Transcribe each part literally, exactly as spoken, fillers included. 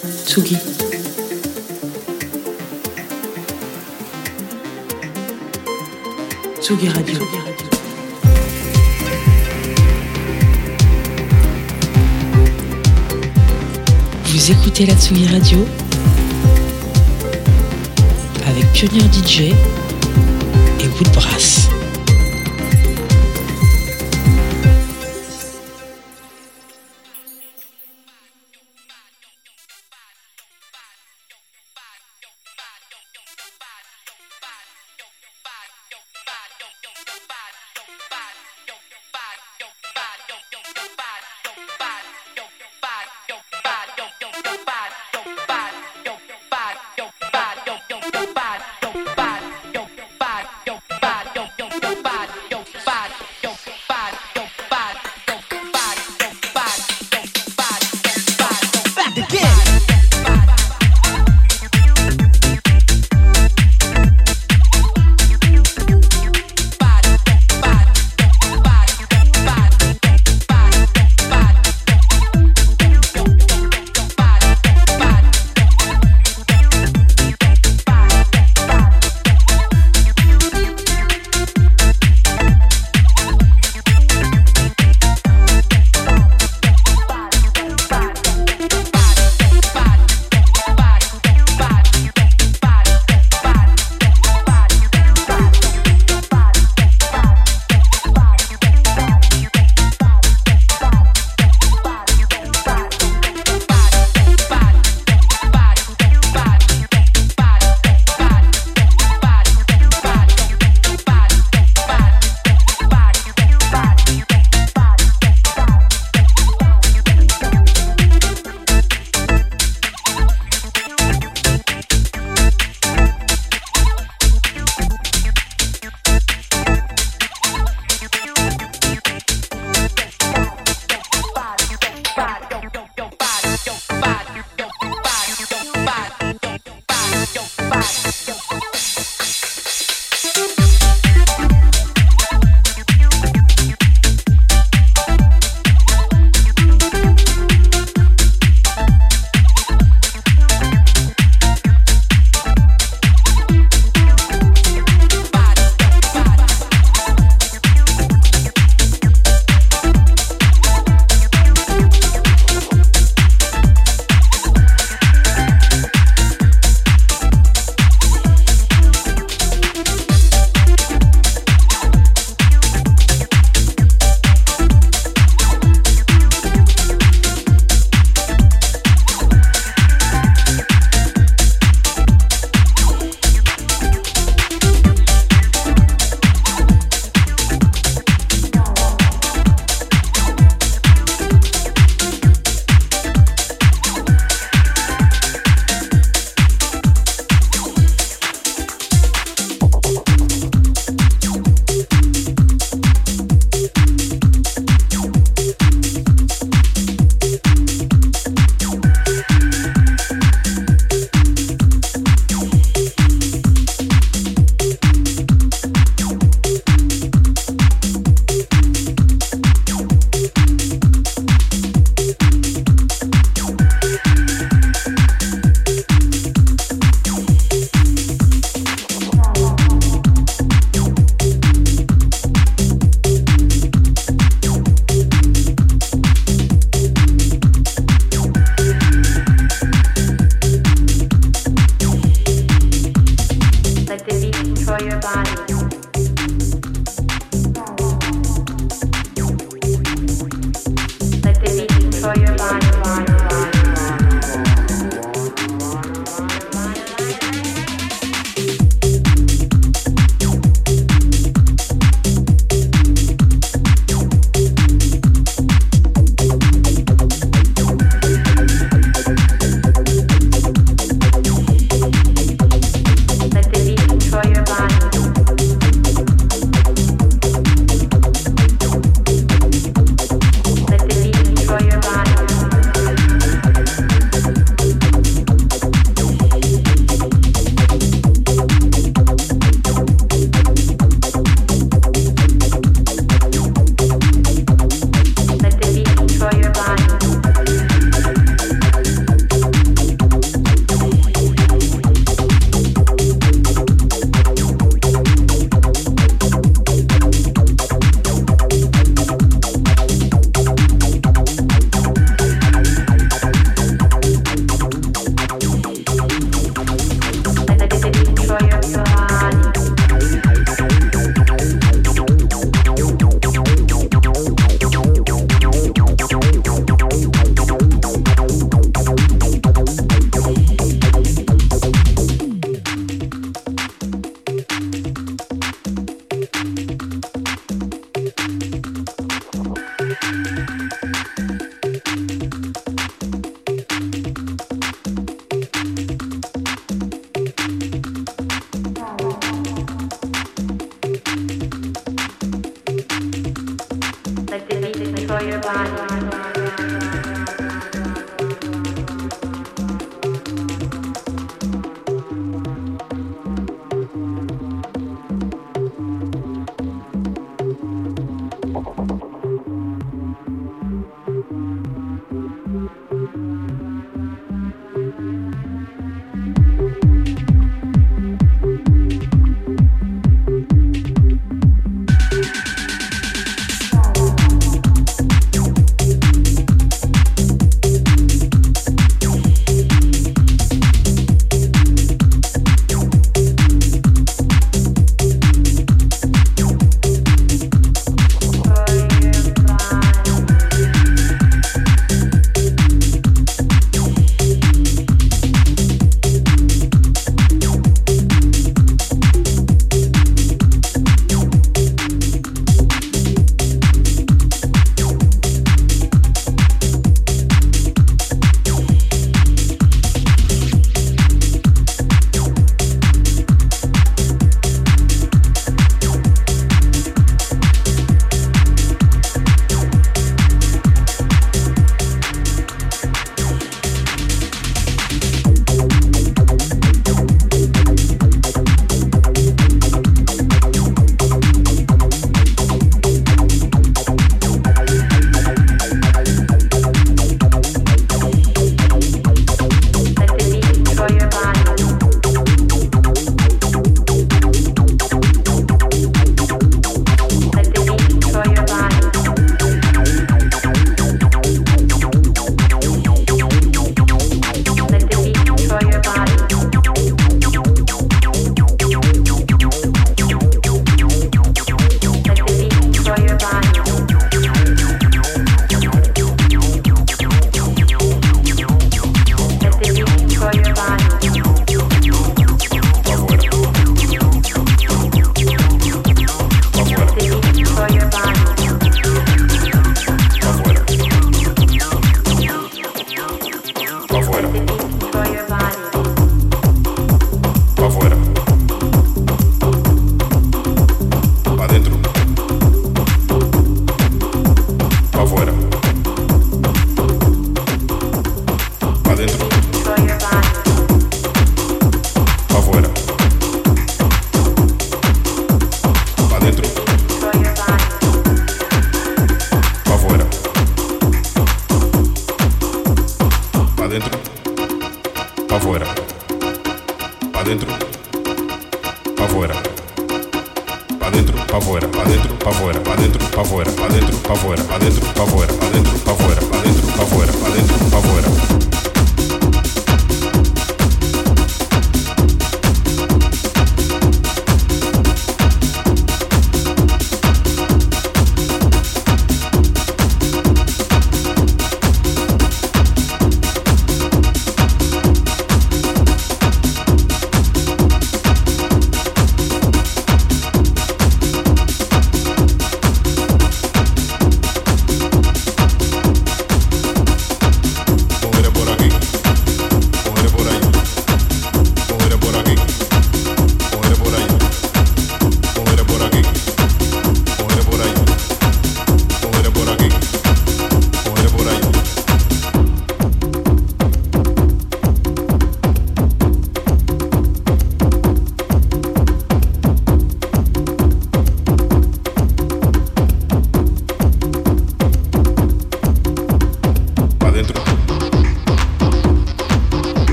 Tsugi. Tsugi Radio. Vous écoutez la Tsugi Radio avec Pionnier D J et Woodbrass.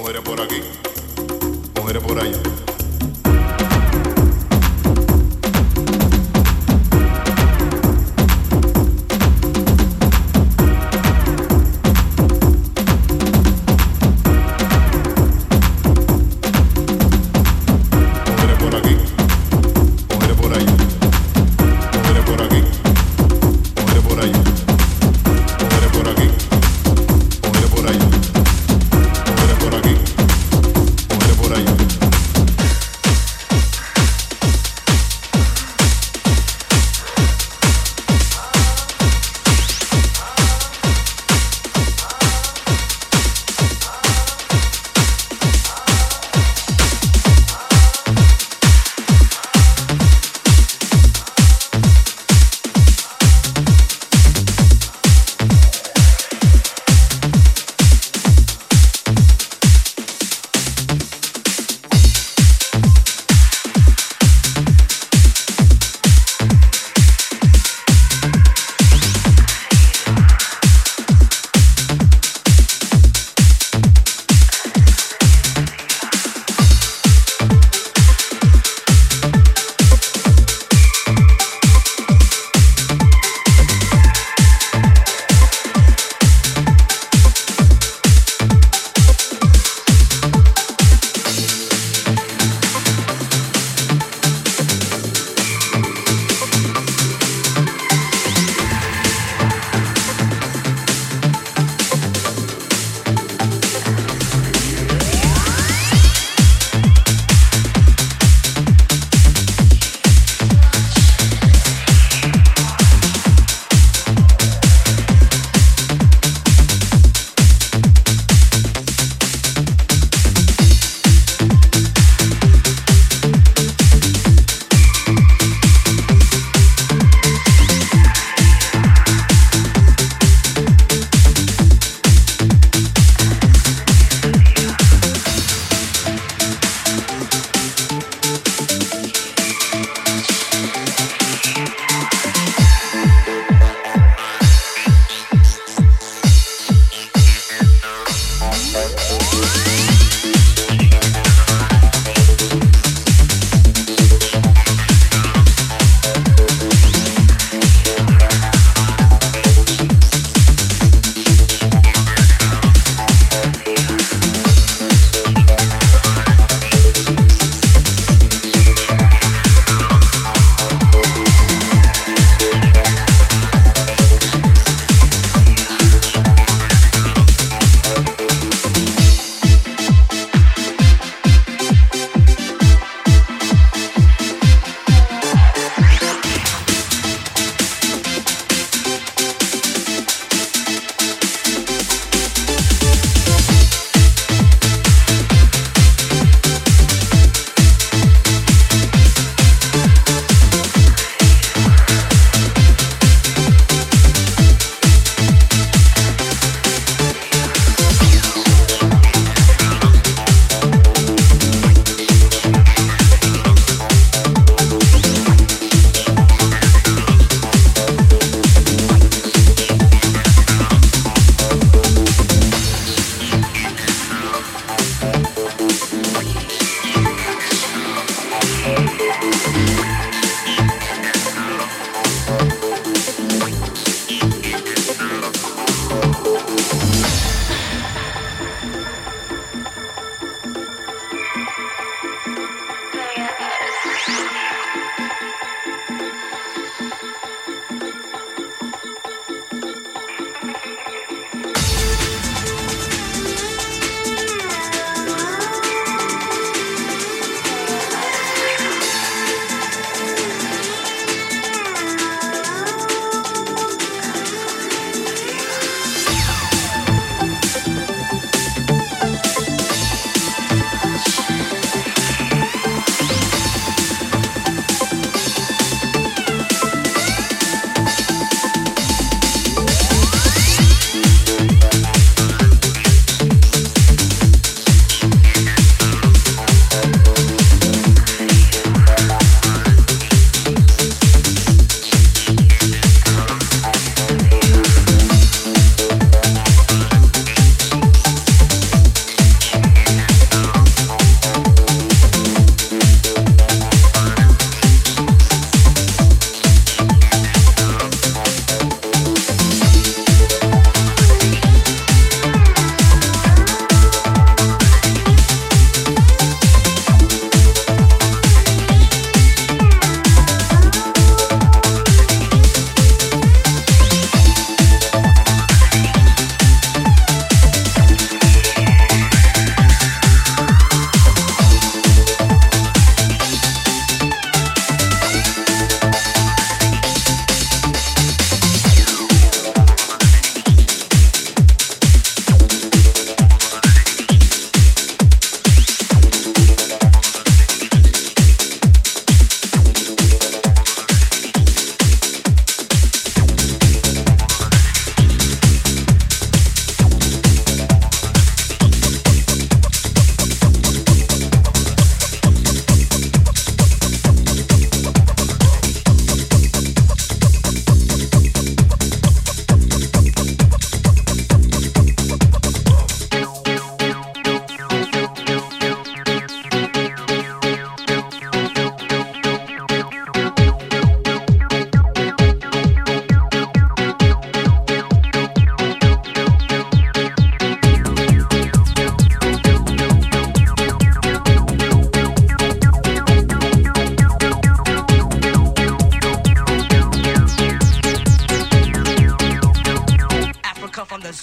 Muere por aquí, muere por allá.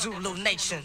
Zulu Nation.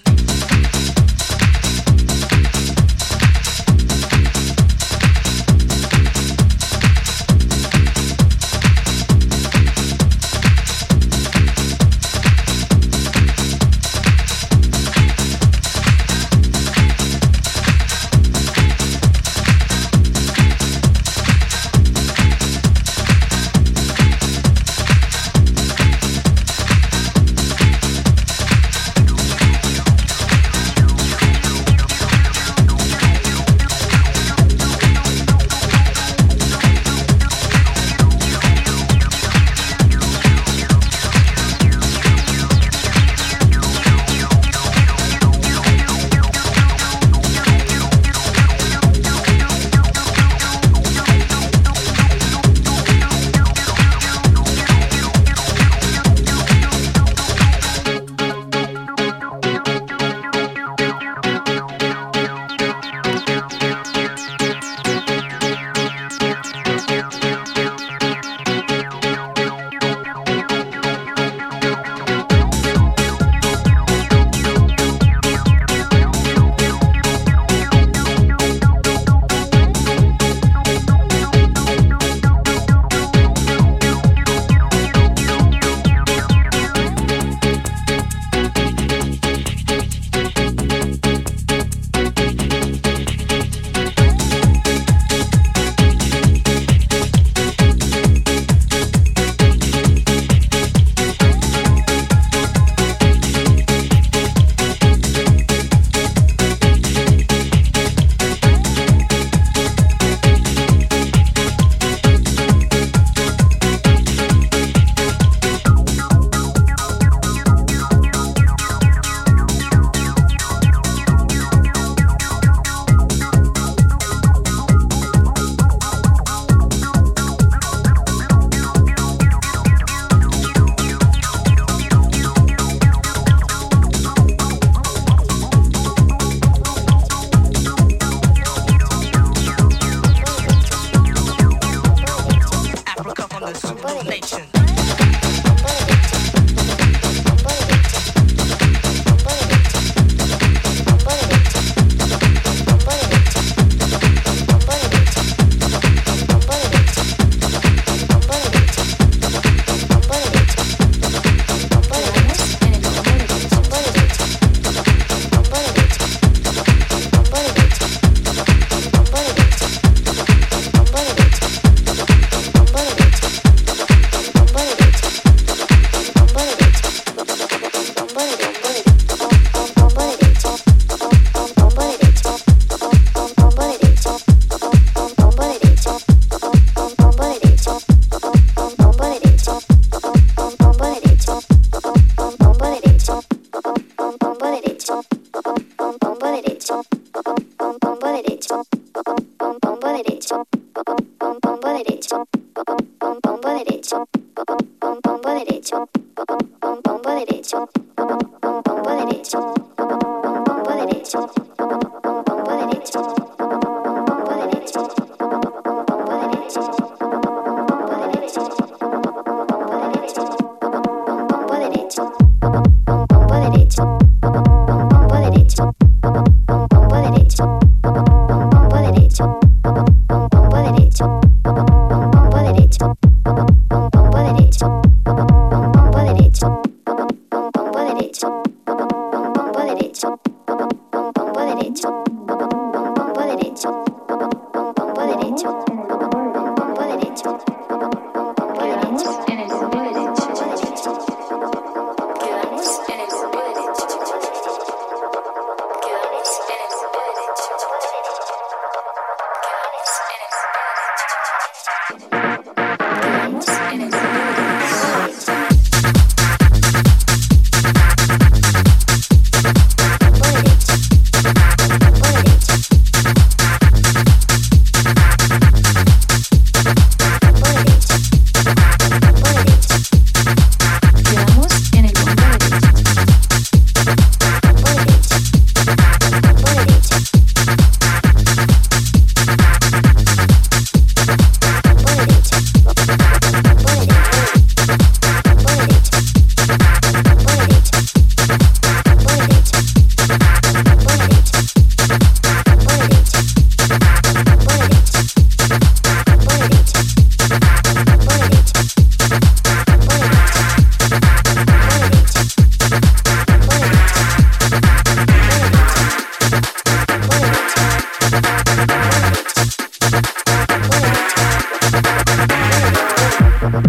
What it is, what it is, Vamos.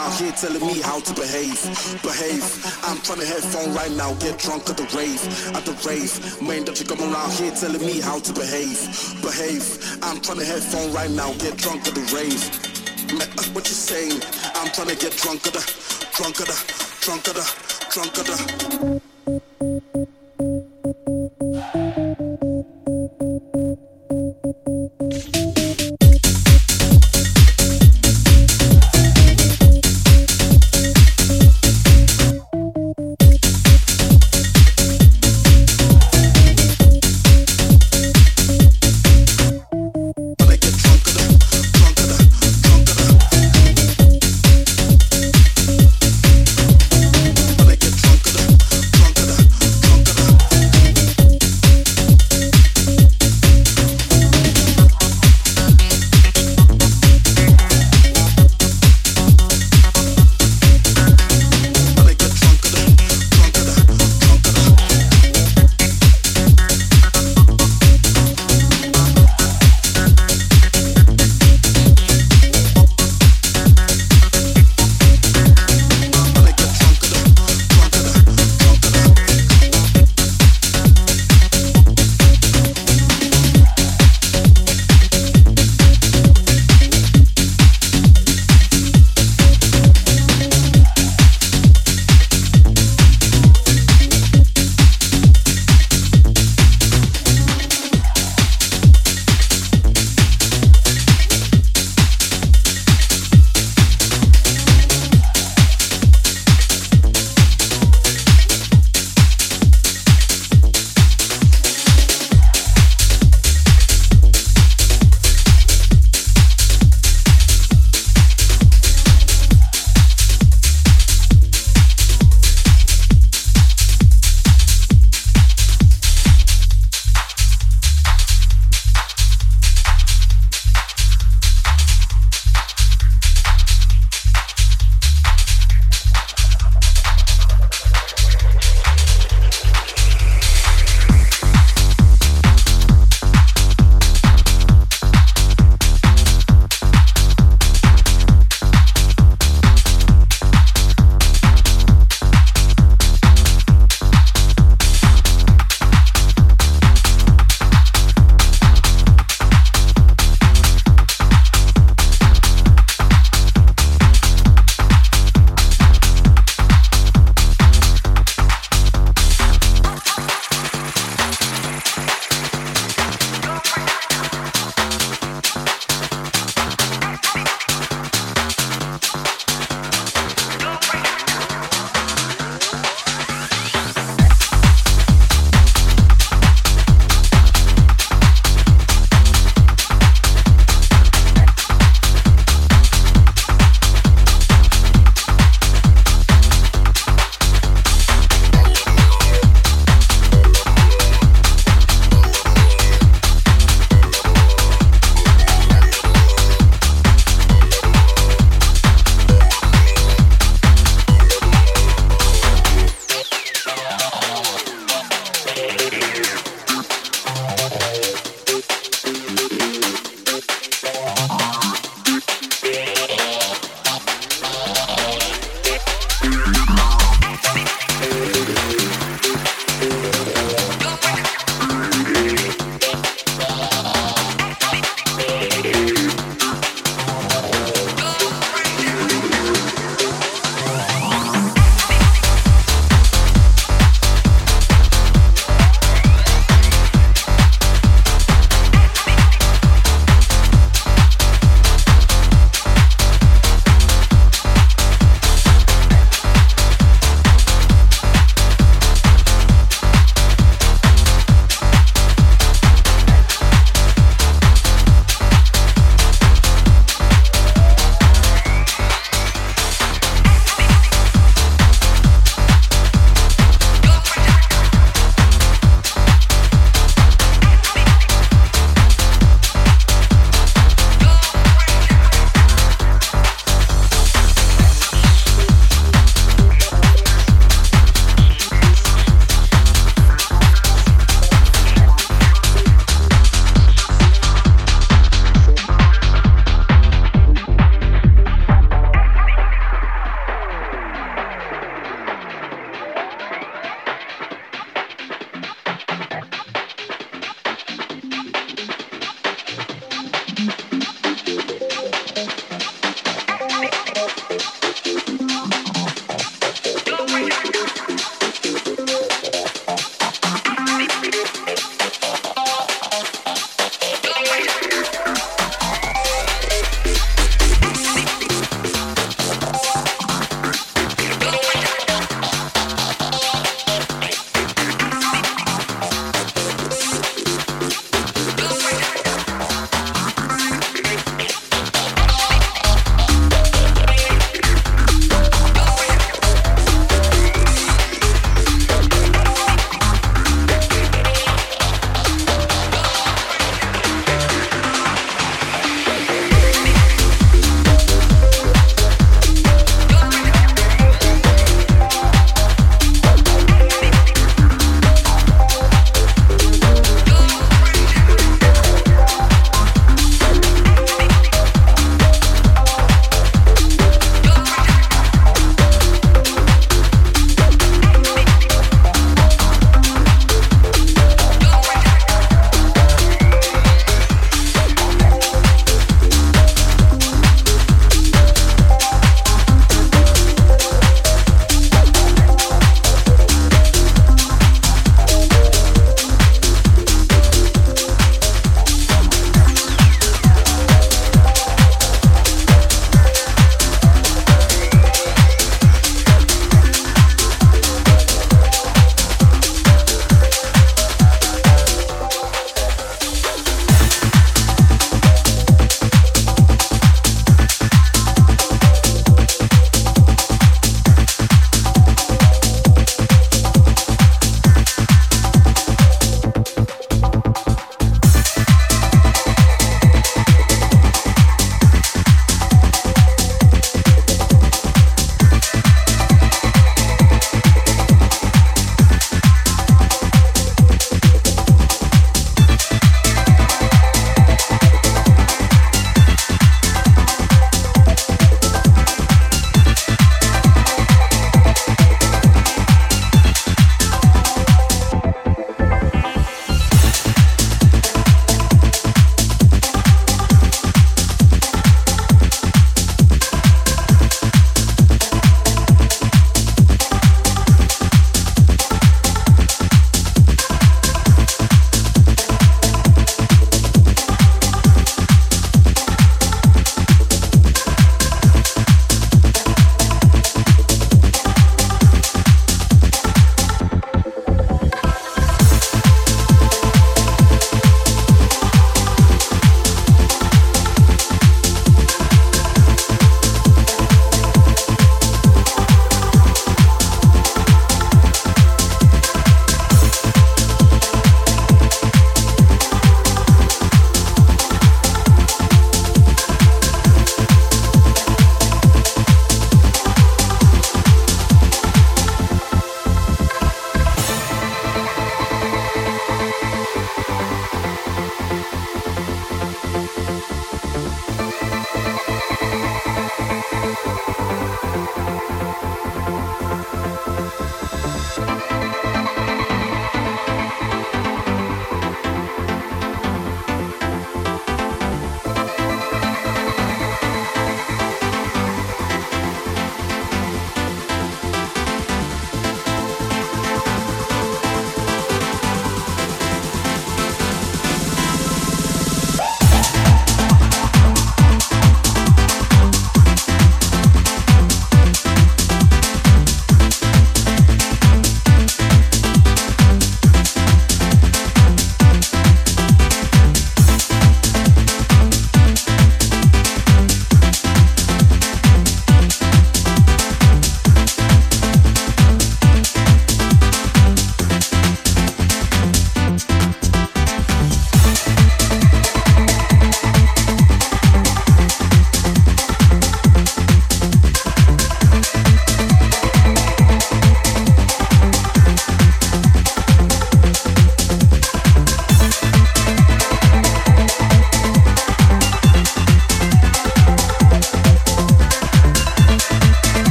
out here telling me how to behave, behave. I'm trying to have fun right now, get drunk at the rave, at the rave. Man, don't you come around here telling me how to behave, behave. I'm trying to have fun right now, get drunk at the rave. Man, what you saying? I'm trying to get drunk at the, drunk at the, drunk at the, drunk at the.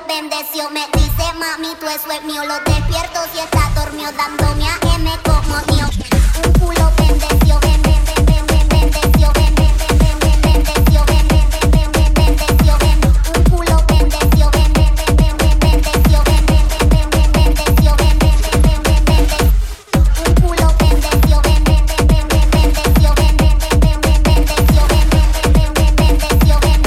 lo bendeció. Me dice mami tú es web mío. Lo despierto si está dormido dándome a M como Dios. Un culo bendeció. Ben, ben, ben, ben, ben, bendeció. Ben, ben, ben, ben, ben, bendeció. Ben, ben, ben, ben, ben, bendeció. Ben, un culo bendeció. Ben, ben, ben, ben, ben, bendeció. Ben, ben, ben, ben, ben, bendeció. Ben, ben, ben, ben, ben, bendeció. Un culo bendeció. Ben, ben, ben, ben, ben, bendeció. Ben, ben, ben, ben, ben, bendeció. Ben, ben, ben, ben, ben, bendeció. Ben, un culo bendeció. Ben, ben, ben, ben, ben, bendeció. Ben, bendeció. Ben, bendeció. Ben, bendeció. Ben, bendeció. Ben, un culo bendeció. Ben, ben, ben, ben, bendeció. Ben, ben, ben, ben,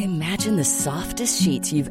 Imagine the softest sheets you've